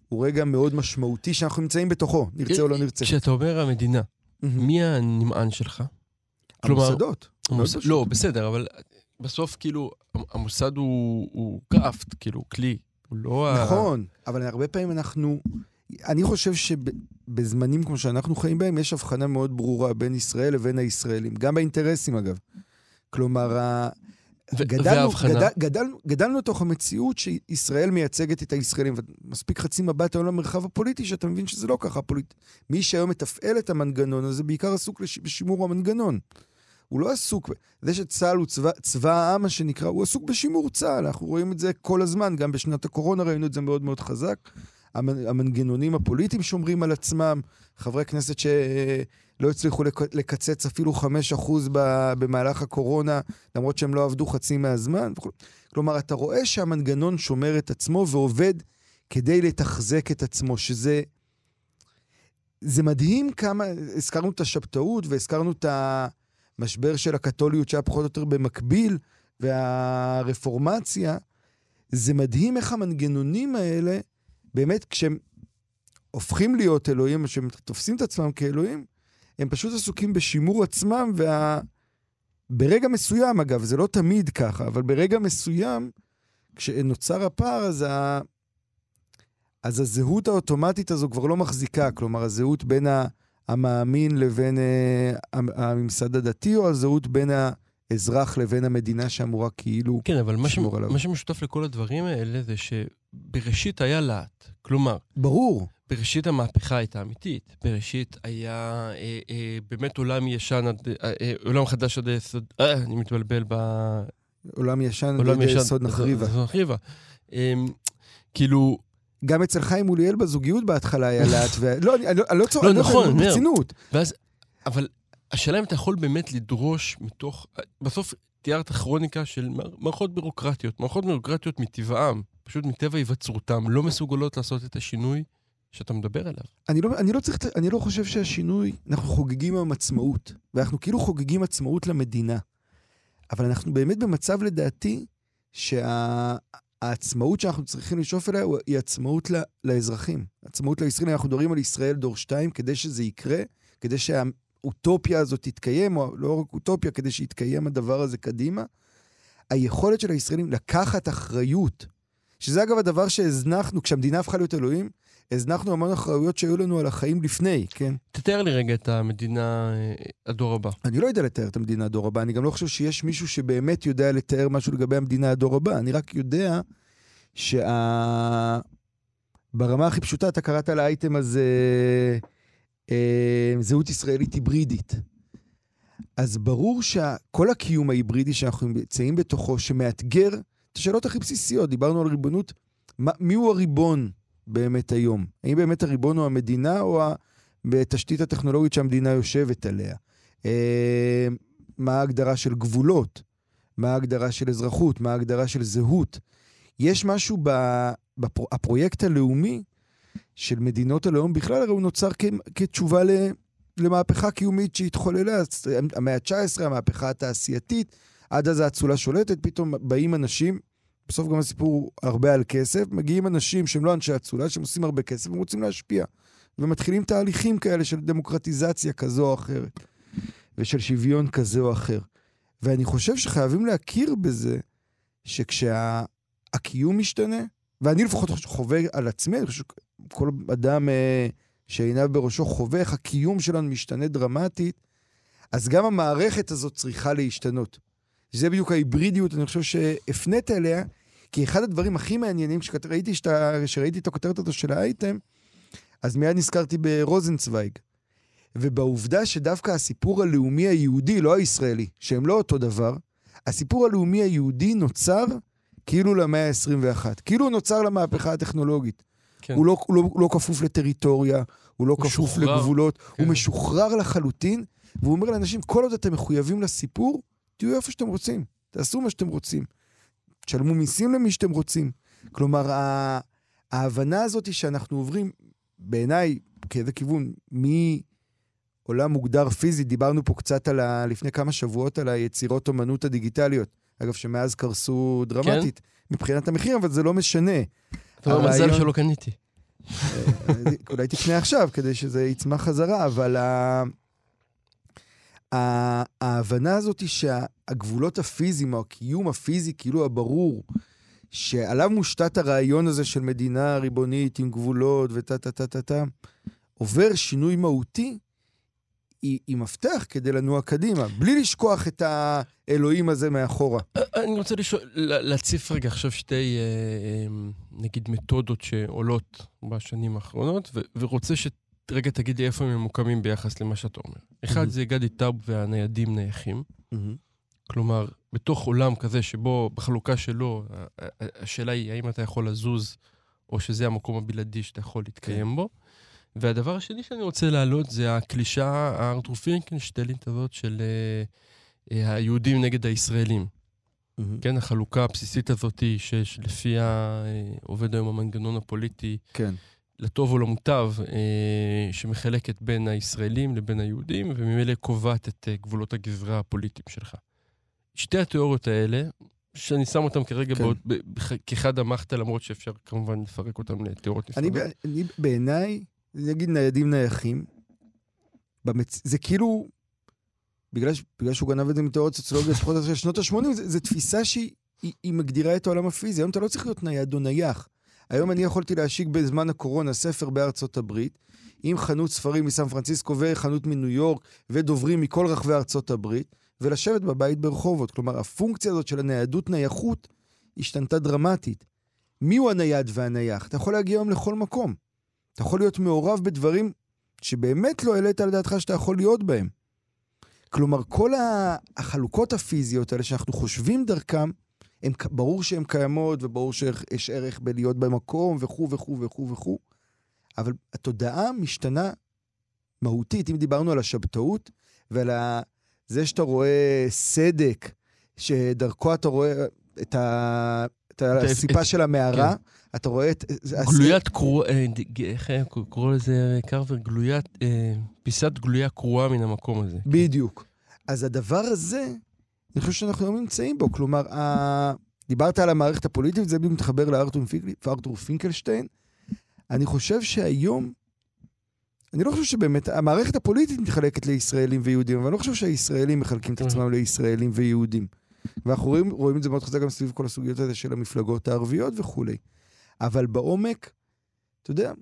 הוא רגע מאוד משמעותי שאנחנו נמצאים בתוכו, נרצה או לא נרצה. כשאתה אומר המדינה, מי הנמען שלך? המוסדות. המוסד, לא, בסדר, אבל בסוף כאילו, המוסד הוא, הוא קראפט, כאילו, כלי. הוא לא נכון, ה... אבל הרבה פעמים אנחנו אני חושב שבזמנים כמו שאנחנו חיים בהם, יש הבחנה מאוד ברורה בין ישראל לבין הישראלים, גם באינטרסים אגב. כלומר, גדלנו, גדל, גדלנו, גדלנו תוך המציאות שישראל מייצגת את הישראלים, ומספיק חצי מבט העולם המרחב הפוליטי, שאתה מבין שזה לא ככה פוליט. מי שהיום מתפעל את המנגנון, אז זה בעיקר עסוק בשימור המנגנון. הוא לא עסוק, זה שצהל הוא צבא, צבא העם, מה שנקרא, הוא עסוק בשימור צהל, אנחנו רואים את זה כל הזמן, גם בשנת הקורונה ראינו את זה מאוד מאוד חזק, המנגנונים הפוליטיים שומרים על עצמם, חברי כנסת שלא הצליחו לקצץ אפילו חמישה אחוז במהלך הקורונה, למרות שהם לא עבדו חצי מהזמן, כלומר, אתה רואה שהמנגנון שומר את עצמו ועובד כדי לתחזק את עצמו, שזה זה מדהים כמה, הזכרנו את השבתאות והזכרנו את ה... משבר של הקתוליות שהיה פחות או יותר במקביל, והרפורמציה, זה מדהים איך המנגנונים האלה, באמת כשהם הופכים להיות אלוהים, כשהם תופסים את עצמם כאלוהים, הם פשוט עסוקים בשימור עצמם, וברגע מסוים אגב, זה לא תמיד ככה, אבל ברגע מסוים, כשנוצר הפער, אז, ה... אז הזהות האוטומטית הזו כבר לא מחזיקה, כלומר הזהות בין ה... המאמין לבין uh, הממסד הדתי, או הזהות בין האזרח לבין המדינה שאמורה כאילו כן, אבל מה, שמ, מה שמשותף לכל הדברים האלה זה שבראשית היה להט. כלומר, ברור. בראשית המהפכה הייתה אמיתית. בראשית היה אה, אה, באמת עולם ישן, אה, אה, עולם חדש עד היסוד, אה, אני מתבלבל ב... עולם ישן עד היסוד נחריבה. נחריבה. אה, כאילו... גם אצל חיים מוליאל בזוגיות בהתחלה היה לאט, ולא, אני לא צורא, אני לא חיים בצינות. אבל השאלה אם אתה יכול באמת לדרוש מתוך, בסוף תיאר את הכרוניקה של מערכות בירוקרטיות, מערכות בירוקרטיות מטבעם, פשוט מטבע היווצרותם, לא מסוגלות לעשות את השינוי שאתה מדבר עליו. אני לא חושב שהשינוי, אנחנו חוגגים עם עצמאות, ואנחנו כאילו חוגגים עצמאות למדינה, אבל אנחנו באמת במצב לדעתי, שה... העצמאות שאנחנו צריכים לשאוף אליה היא עצמאות ל- לאזרחים. עצמאות לישראל, אנחנו דברים על ישראל דור שתיים, כדי שזה יקרה, כדי שהאוטופיה הזאת תתקיים, או לא רק אוטופיה, כדי שיתקיים הדבר הזה קדימה. היכולת של הישראלים לקחת אחריות, שזה אגב הדבר שהזנחנו, כשהמדינה הפכה להיות אלוהים, הזנחנו המון אחריות שהיו לנו על החיים לפני, כן? תתאר לי רגע את המדינה הדור הבא. אני לא יודע לתאר את המדינה הדור הבא, אני גם לא חושב שיש מישהו שבאמת יודע לתאר משהו לגבי המדינה הדור הבא, אני רק יודע שברמה הכי פשוטה, אתה קראת על האייטם הזה, זהות ישראלית היברידית. אז ברור שכל הקיום ההיברידי שאנחנו נמצאים בתוכו, שמאתגר את השאלות הכי בסיסיות, דיברנו על ריבונות, מי הוא הריבון? באמת היום. האם באמת הריבון הוא המדינה, או התשתית הטכנולוגית שהמדינה יושבת עליה? מה ההגדרה של גבולות? מה ההגדרה של אזרחות? מה ההגדרה של זהות? יש משהו בפרויקט הלאומי של מדינות הלאום בכלל, הרי הוא נוצר כתשובה למהפכה קיומית שהתחוללה, המאה ה-תשע עשרה, המהפכה התעשייתית, עד אז האצולה שולטת, פתאום באים אנשים, בסוף גם הסיפור הרבה על כסף, מגיעים אנשים שהם לא אנשי הצולה, שהם עושים הרבה כסף, הם רוצים להשפיע, ומתחילים תהליכים כאלה של דמוקרטיזציה כזו או אחרת, ושל שוויון כזה או אחר. ואני חושב שחייבים להכיר בזה, שכשהקיום משתנה, ואני לפחות חווה על עצמי, אני חושב שכל אדם שעיניו בראשו חווה, איך הקיום שלנו משתנה דרמטית, אז גם המערכת הזאת צריכה להשתנות. שזה בדיוק ההיברידיות, אני חושב שהפנית אליה, כי אחד הדברים הכי מעניינים, שראיתי, שאתה, שראיתי את הכותרת אותו של האייטם, אז מיד נזכרתי ברוזנצוויג, ובעובדה שדווקא הסיפור הלאומי היהודי, לא הישראלי, שהם לא אותו דבר, הסיפור הלאומי היהודי נוצר כאילו למאה ה-עשרים ואחת, כאילו הוא נוצר למהפכה הטכנולוגית, כן. הוא לא, לא, לא כפוף לטריטוריה, הוא לא הוא כפוף שוחרר. לגבולות, כן. הוא משוחרר לחלוטין, והוא אומר לאנשים, כל עוד אתם מחויבים לסיפור, תהיו איפה שאתם רוצים, תעשו מה שאתם רוצים, תשלמו מיסים למי שאתם רוצים. כלומר, ההבנה הזאת שאנחנו עוברים, בעיניי, כאיזה כיוון, מעולם מוגדר פיזי, דיברנו פה קצת על ה, לפני כמה שבועות על היצירות אומנות הדיגיטליות, אגב שמאז קרסו דרמטית, כן? מבחינת המחיר, אבל זה לא משנה. אתה אומר מזל שלא קניתי. אולי תקנה עכשיו, כדי שזה יצמח חזרה, אבל ה... ההבנה הזאת היא שהגבולות הפיזיים, או הקיום הפיזי, כאילו הברור, שעליו מושתת הרעיון הזה של מדינה ריבונית עם גבולות וטה-טה-טה-טה, עובר שינוי מהותי, היא, היא מפתח כדי לנוע קדימה, בלי לשכוח את האלוהים הזה מאחורה. אני רוצה לשאול, להציף רגע עכשיו שתי, נגיד, מתודות שעולות בשנים האחרונות, ו- ורוצה ש... רגע תגיד לי איפה הם ממוקמים ביחס למה שאתה אומר. אחד mm-hmm. זה גדי טאב והניידים נייחים. Mm-hmm. כלומר, בתוך עולם כזה שבו בחלוקה שלו, השאלה היא האם אתה יכול לזוז, או שזה המקום הבלעדי שאתה יכול להתקיים okay. בו. והדבר השני שאני רוצה להעלות זה הקלישה הארתור פינקנשטיינית הזאת של uh, היהודים נגד הישראלים. Mm-hmm. כן, החלוקה הבסיסית הזאת שלפיה uh, עובד היום המנגנון הפוליטי. כן. לטוב או למוטב, אה, שמחלקת בין הישראלים לבין היהודים, וממילא קובעת את אה, גבולות הגזרה הפוליטיים שלך. שתי התיאוריות האלה, שאני שם אותם כרגע כן. באות, ב- ב- כחד המחת, למרות שאפשר כמובן לפרק אותם לתיאוריות נפרדות. אני, אני בעיניי, נגיד ניידים נייחים, במצ... זה כאילו, בגלל, ש... בגלל שהוא גנב את זה מתיאוריות סוציולוגיה, לפחות אחרי שנות ה-שמונים, זו תפיסה שהיא היא, היא מגדירה את העולם הפיזי. היום אתה לא צריך להיות נייד או נייח. היום אני יכולתי להשיג בזמן הקורונה ספר בארצות הברית, עם חנות ספרים מסן פרנסיסקו וחנות מניו יורק, ודוברים מכל רחבי ארצות הברית, ולשבת בבית ברחובות. כלומר, הפונקציה הזאת של הניידות נייחות השתנתה דרמטית. מי הוא הנייד והנייח? אתה יכול להגיע היום לכל מקום. אתה יכול להיות מעורב בדברים שבאמת לא העלית על דעתך שאתה יכול להיות בהם. כלומר, כל החלוקות הפיזיות האלה שאנחנו חושבים דרכם, הם, ברור שהן קיימות, וברור שיש ערך בלהיות במקום, וכו וכו וכו וכו, אבל התודעה משתנה מהותית. אם דיברנו על השבתאות, ועל זה שאתה רואה סדק, שדרכו אתה רואה את, ה, את הסיפה את, של המערה, כן. אתה רואה את... גלוית קרועה, איך קורא לזה קרבר? גלוית, פיסת גלויה קרועה מן המקום הזה. בדיוק. אז הדבר הזה... אני חושב שאנחנו לא נמצאים בו, כלומר, דיברת על המערכת הפוליטית, זה מתחבר לארתור פינקלשטיין, אני חושב שהיום, אני לא חושב שבאמת, המערכת הפוליטית מתחלקת לישראלים ויהודים, אבל אני לא חושב שהישראלים מחלקים את עצמם לישראלים ויהודים, ואנחנו רואים, רואים את זה מאוד חזק גם סביב כל הסוגיות האלה של המפלגות הערביות וכו'. אבל בעומק, אתה יודע,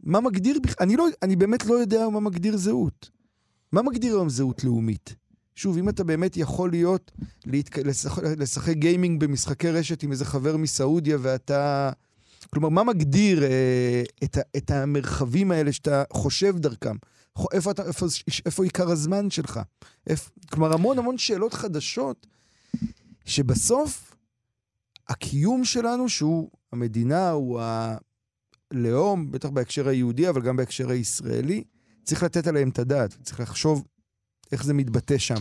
מה מגדיר, אני, לא, אני באמת לא יודע מה מגדיר זהות. מה מגדיר היום זהות לאומית? שוב, אם אתה באמת יכול להיות, להתק... לשחק, לשחק גיימינג במשחקי רשת עם איזה חבר מסעודיה, ואתה... כלומר, מה מגדיר אה, את, ה... את המרחבים האלה שאתה חושב דרכם? איפה, אתה... איפה... איפה עיקר הזמן שלך? איפ... כלומר, המון המון שאלות חדשות, שבסוף, הקיום שלנו, שהוא המדינה, הוא הלאום, בטח בהקשר היהודי, אבל גם בהקשר הישראלי, צריך לתת עליהם את הדעת, צריך לחשוב... איך זה מתבטא שם?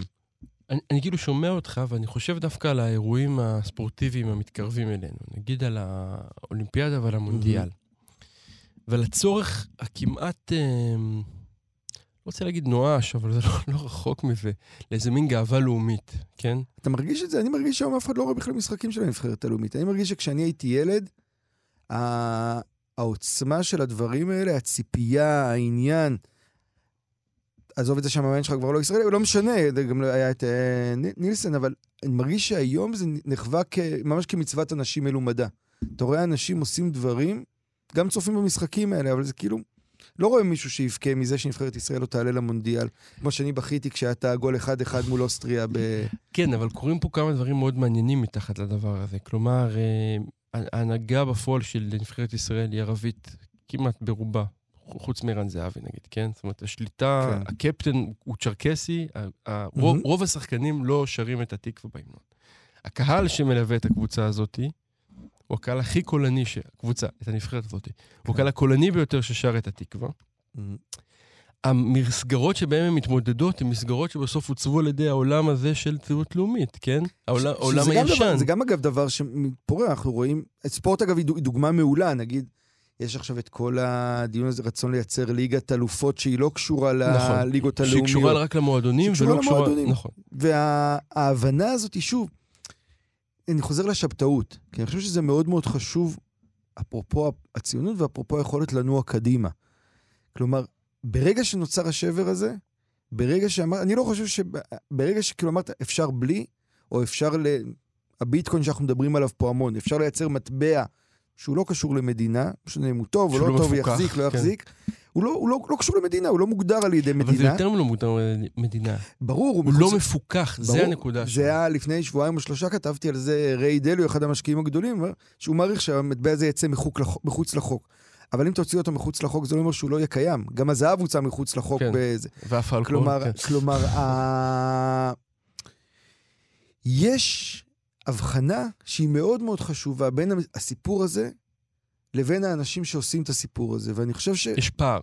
אני, אני כאילו שומע אותך, ואני חושב דווקא על האירועים הספורטיביים המתקרבים אלינו. נגיד על האולימפיאדה ועל המונדיאל. Mm-hmm. ועל הצורך הכמעט, אה, לא רוצה להגיד נואש, אבל זה לא, לא רחוק מזה, לאיזה מין גאווה לאומית, כן? אתה מרגיש את זה? אני מרגיש שהיום אף אחד לא רואה בכלל משחקים של הנבחרת הלאומית. אני מרגיש שכשאני הייתי ילד, העוצמה של הדברים האלה, הציפייה, העניין, עזוב את זה שהמאמן שלך כבר לא ישראלי, לא משנה, גם לא היה את ניילסן, אבל אני מרגיש שהיום זה נחווה ממש כמצוות אנשים מלומדה. אתה רואה, אנשים עושים דברים, גם צופים במשחקים האלה, אבל זה כאילו, לא רואה מישהו שיבכה מזה שנבחרת ישראל לא תעלה למונדיאל, כמו שאני בכיתי כשאתה גול אחד אחד מול אוסטריה. כן, אבל קוראים פה כמה דברים מאוד מעניינים מתחת לדבר הזה. כלומר, ההנהגה בפועל של נבחרת ישראל היא ערבית כמעט ברובה. חוץ מרן זהבי נגיד, כן? זאת אומרת, השליטה, כן. הקפטן הוא צ'רקסי, הרוב, mm-hmm. רוב השחקנים לא שרים את התקווה בהמנון. הקהל שמלווה את הקבוצה הזאת, הוא הקהל הכי קולני של הקבוצה, את הנבחרת הזאת, כן. הוא הקהל הקולני ביותר ששר את התקווה. Mm-hmm. המסגרות שבהן הן מתמודדות, הן מסגרות שבסוף הוצבו על ידי העולם הזה של ציונות לאומית, כן? העולם, ש- העולם הישן. דבר, זה גם אגב דבר שמתפורר, אנחנו רואים, ספורט אגב היא דוגמה מעולה, נגיד, יש עכשיו את כל הדיון הזה, רצון לייצר ליגת אלופות שהיא לא קשורה לליגות הלאומיות. שהיא קשורה רק למועדונים. שקשורה למועדונים. נכון. וההבנה הזאת היא שוב, אני חוזר לשבתאות, כי אני חושב שזה מאוד מאוד חשוב, אפרופו הציונות ואפרופו היכולת לנוע קדימה. כלומר, ברגע שנוצר השבר הזה, ברגע שאמרת, אני לא חושב שברגע שכאילו אמרת אפשר בלי, או אפשר ל... הביטקוין שאנחנו מדברים עליו פה המון, אפשר לייצר מטבע שהוא לא קשור למדינה, משנה אם הוא טוב או לא טוב, יחזיק, לא יחזיק, הוא לא קשור למדינה, הוא לא מוגדר על ידי מדינה. אבל זה יותר לא מוגדר על מדינה. ברור. הוא לא מפוקח, זה הנקודה. זה היה לפני שבועיים או שלושה, כתבתי על זה ריי דליו, אחד המשקיעים הגדולים, שהוא מעריך שהמטבע הזה יצא מחוץ לחוק. אבל אם תוציא אותו מחוץ לחוק, זה לא אומר שהוא לא יהיה קיים. גם הזהב הוצא מחוץ לחוק. ואף האלכוהול. כלומר, יש הבחנה שהיא מאוד מאוד חשובה בין הסיפור הזה לבין האנשים שעושים את הסיפור הזה, ואני חושב ש... יש פער.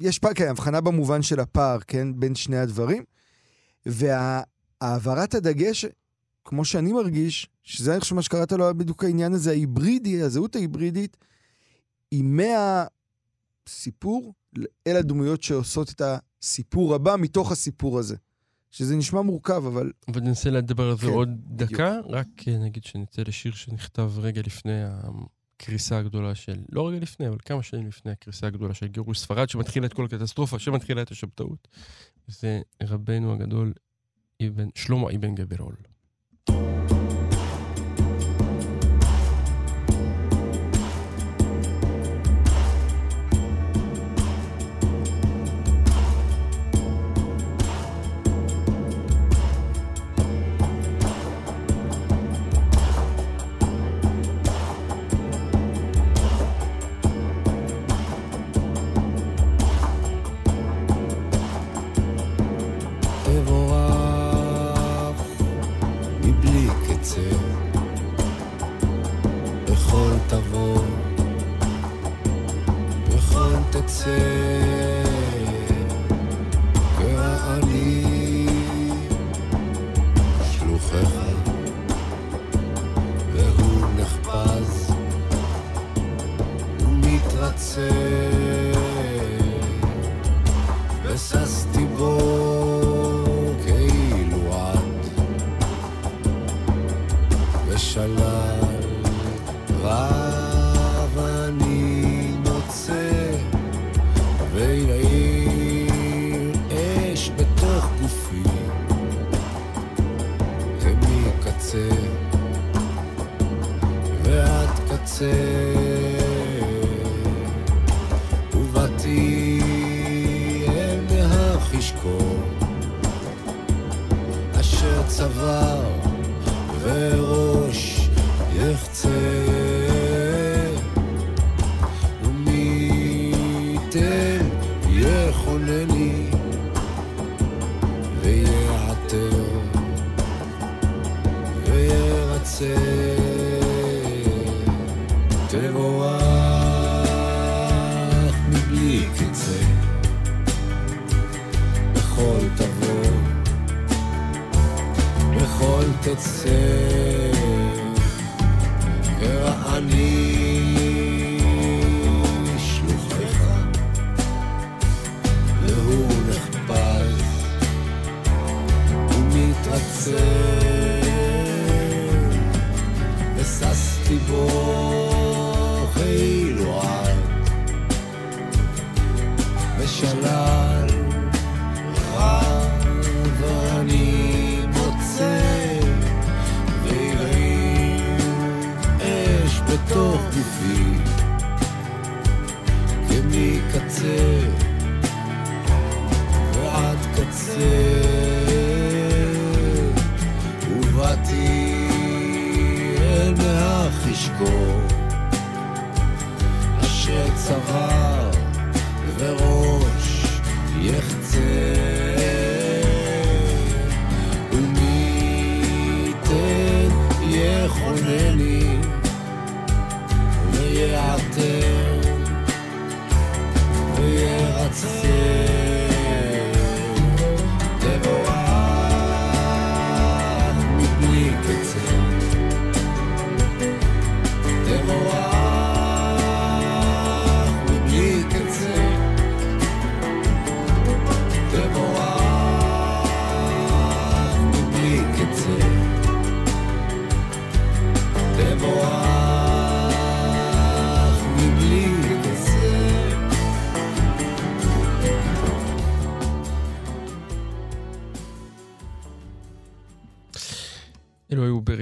יש פער, כן, הבחנה במובן של הפער, כן, בין שני הדברים, והעברת הדגש, כמו שאני מרגיש, שזה אני חושב מה שקראת לו בדיוק העניין הזה, ההיברידי, הזהות ההיברידית, היא מהסיפור אל הדמויות שעושות את הסיפור הבא מתוך הסיפור הזה. שזה נשמע מורכב, אבל... אבל ננסה לדבר על זה עוד דקה, רק נגיד שנצא לשיר שנכתב רגע לפני הקריסה הגדולה של... לא רגע לפני, אבל כמה שנים לפני הקריסה הגדולה של גירוש ספרד, שמתחילה את כל הקטסטרופה, שמתחילה את השבתאות. זה רבנו הגדול, שלמה אבן גברול.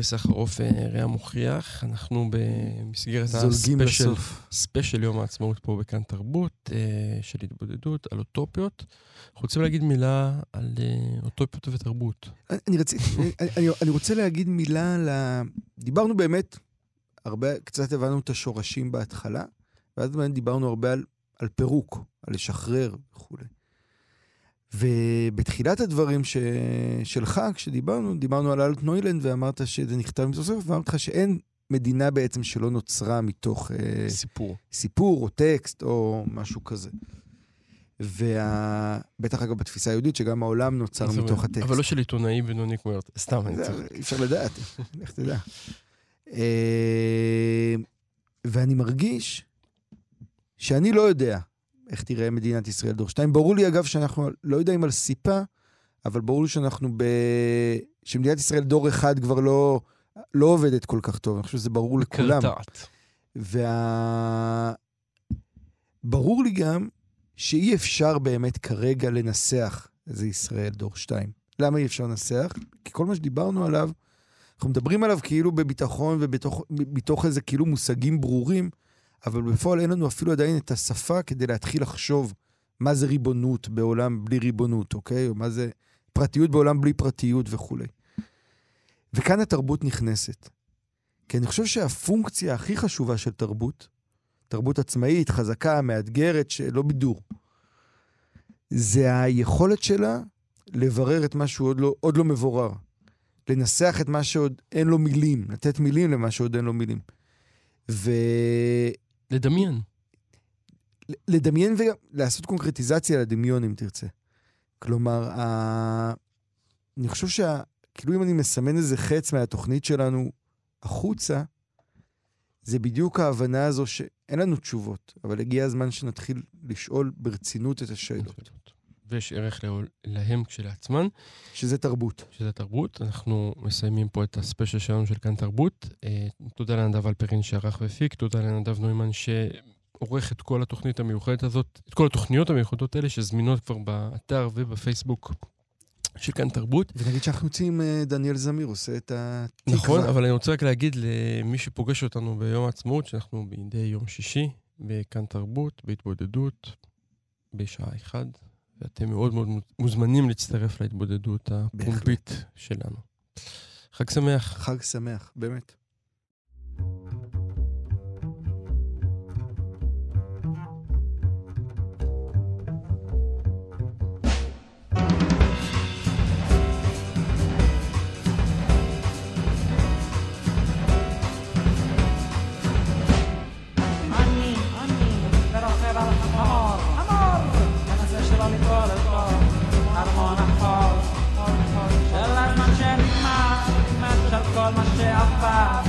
יבגני סחרוף ראה מוכיח, אנחנו במסגרת הספשייל, ספשייל יום העצמאות פה בכאן תרבות, של התבודדות, על אוטופיות. אנחנו רוצים להגיד מילה על אוטופיות ותרבות. אני, רצ... אני, אני רוצה להגיד מילה על ה... דיברנו באמת, הרבה, קצת הבנו את השורשים בהתחלה, ואז דיברנו הרבה על, על פירוק, על לשחרר וכו'. ובתחילת הדברים ש... שלך, כשדיברנו, דיברנו על אלתנוילנד, ואמרת שזה נכתב מתוסף, ואמרת לך שאין מדינה בעצם שלא נוצרה מתוך סיפור, סיפור או טקסט או משהו כזה. ובטח אגב בתפיסה היהודית, שגם העולם נוצר מתוך הטקסט. אבל לא של עיתונאים בנוני כמויות, סתם אני צריך. אי אפשר לדעת, איך תדע. ואני מרגיש שאני לא יודע איך תראה מדינת ישראל דור שתיים. ברור לי אגב שאנחנו לא יודעים על סיפה, אבל ברור לי שאנחנו ב... שמדינת ישראל דור אחד כבר לא, לא עובדת כל כך טוב. אני חושב שזה ברור לכולם. קרטעת. וה... ברור לי גם שאי אפשר באמת כרגע לנסח איזה ישראל דור שתיים. למה אי אפשר לנסח? כי כל מה שדיברנו עליו, אנחנו מדברים עליו כאילו בביטחון ובתוך איזה כאילו מושגים ברורים, אבל בפועל אין לנו אפילו עדיין את השפה כדי להתחיל לחשוב מה זה ריבונות בעולם בלי ריבונות, אוקיי? או מה זה פרטיות בעולם בלי פרטיות וכו'. וכאן התרבות נכנסת. כי אני חושב שהפונקציה הכי חשובה של תרבות, תרבות עצמאית, חזקה, מאתגרת, שלא בידור, זה היכולת שלה לברר את מה שהוא עוד לא, עוד לא מבורר. לנסח את מה שעוד אין לו מילים, לתת מילים למה שעוד אין לו מילים. ו... לדמיין. לדמיין ולעשות קונקרטיזציה לדמיון, אם תרצה. כלומר, ה... אני חושב שה... כאילו אם אני מסמן איזה חץ מהתוכנית שלנו החוצה, זה בדיוק ההבנה הזו שאין לנו תשובות, אבל הגיע הזמן שנתחיל לשאול ברצינות את השאלות. ויש ערך לה... להם כשלעצמן. שזה תרבות. שזה תרבות. אנחנו מסיימים פה את הספשייל שלנו של כאן תרבות. תודה לנדב אלפרין שערך והפיק, תודה לנדב נוימן שעורך את כל התוכנית המיוחדת הזאת, את כל התוכניות המיוחדות האלה שזמינות כבר באתר ובפייסבוק של כאן תרבות. ונגיד שאנחנו יוצאים, דניאל זמיר עושה את התקווה. נכון, אבל אני רוצה רק להגיד למי שפוגש אותנו ביום העצמאות, שאנחנו בידי יום שישי, בכאן תרבות, בהתבודדות, בשעה אחת. ואתם מאוד מאוד מוזמנים להצטרף להתבודדות הפומבית שלנו. חג שמח. חג שמח, באמת. All my shit I found.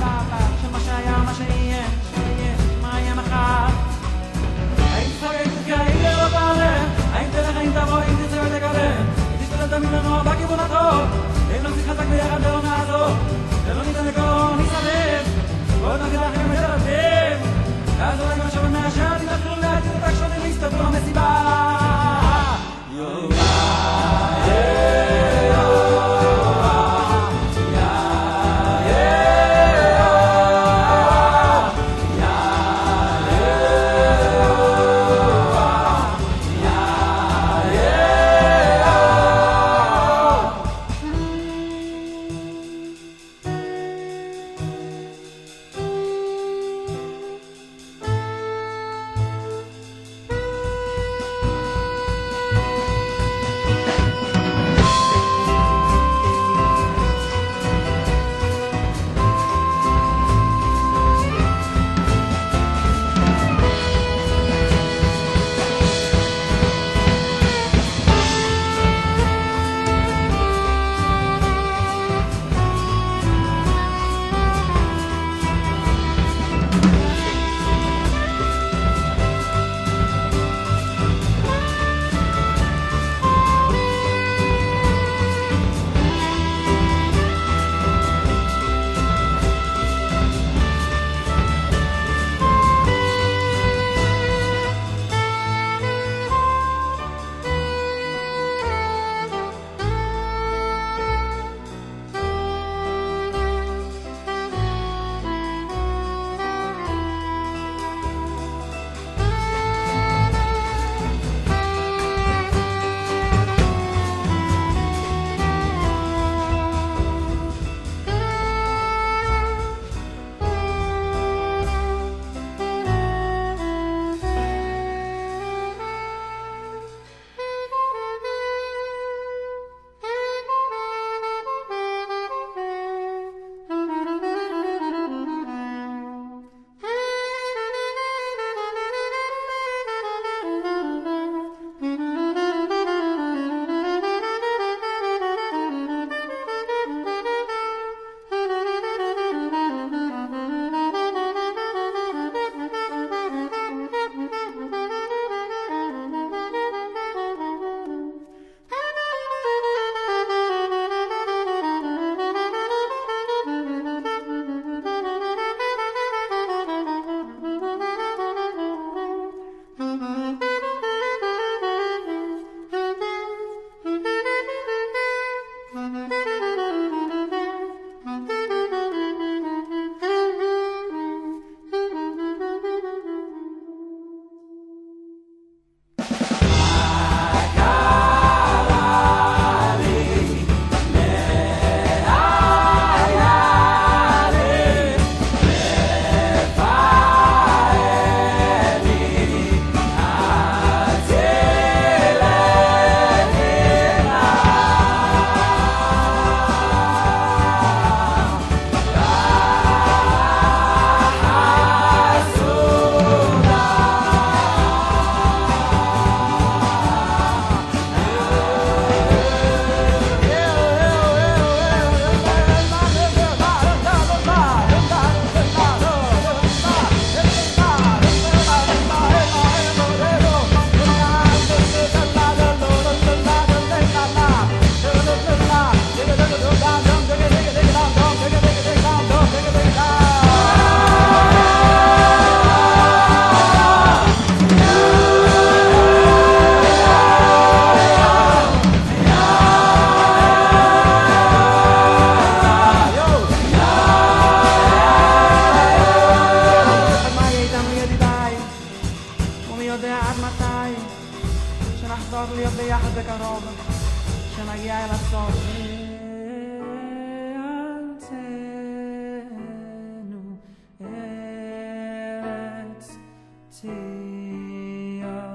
תהיה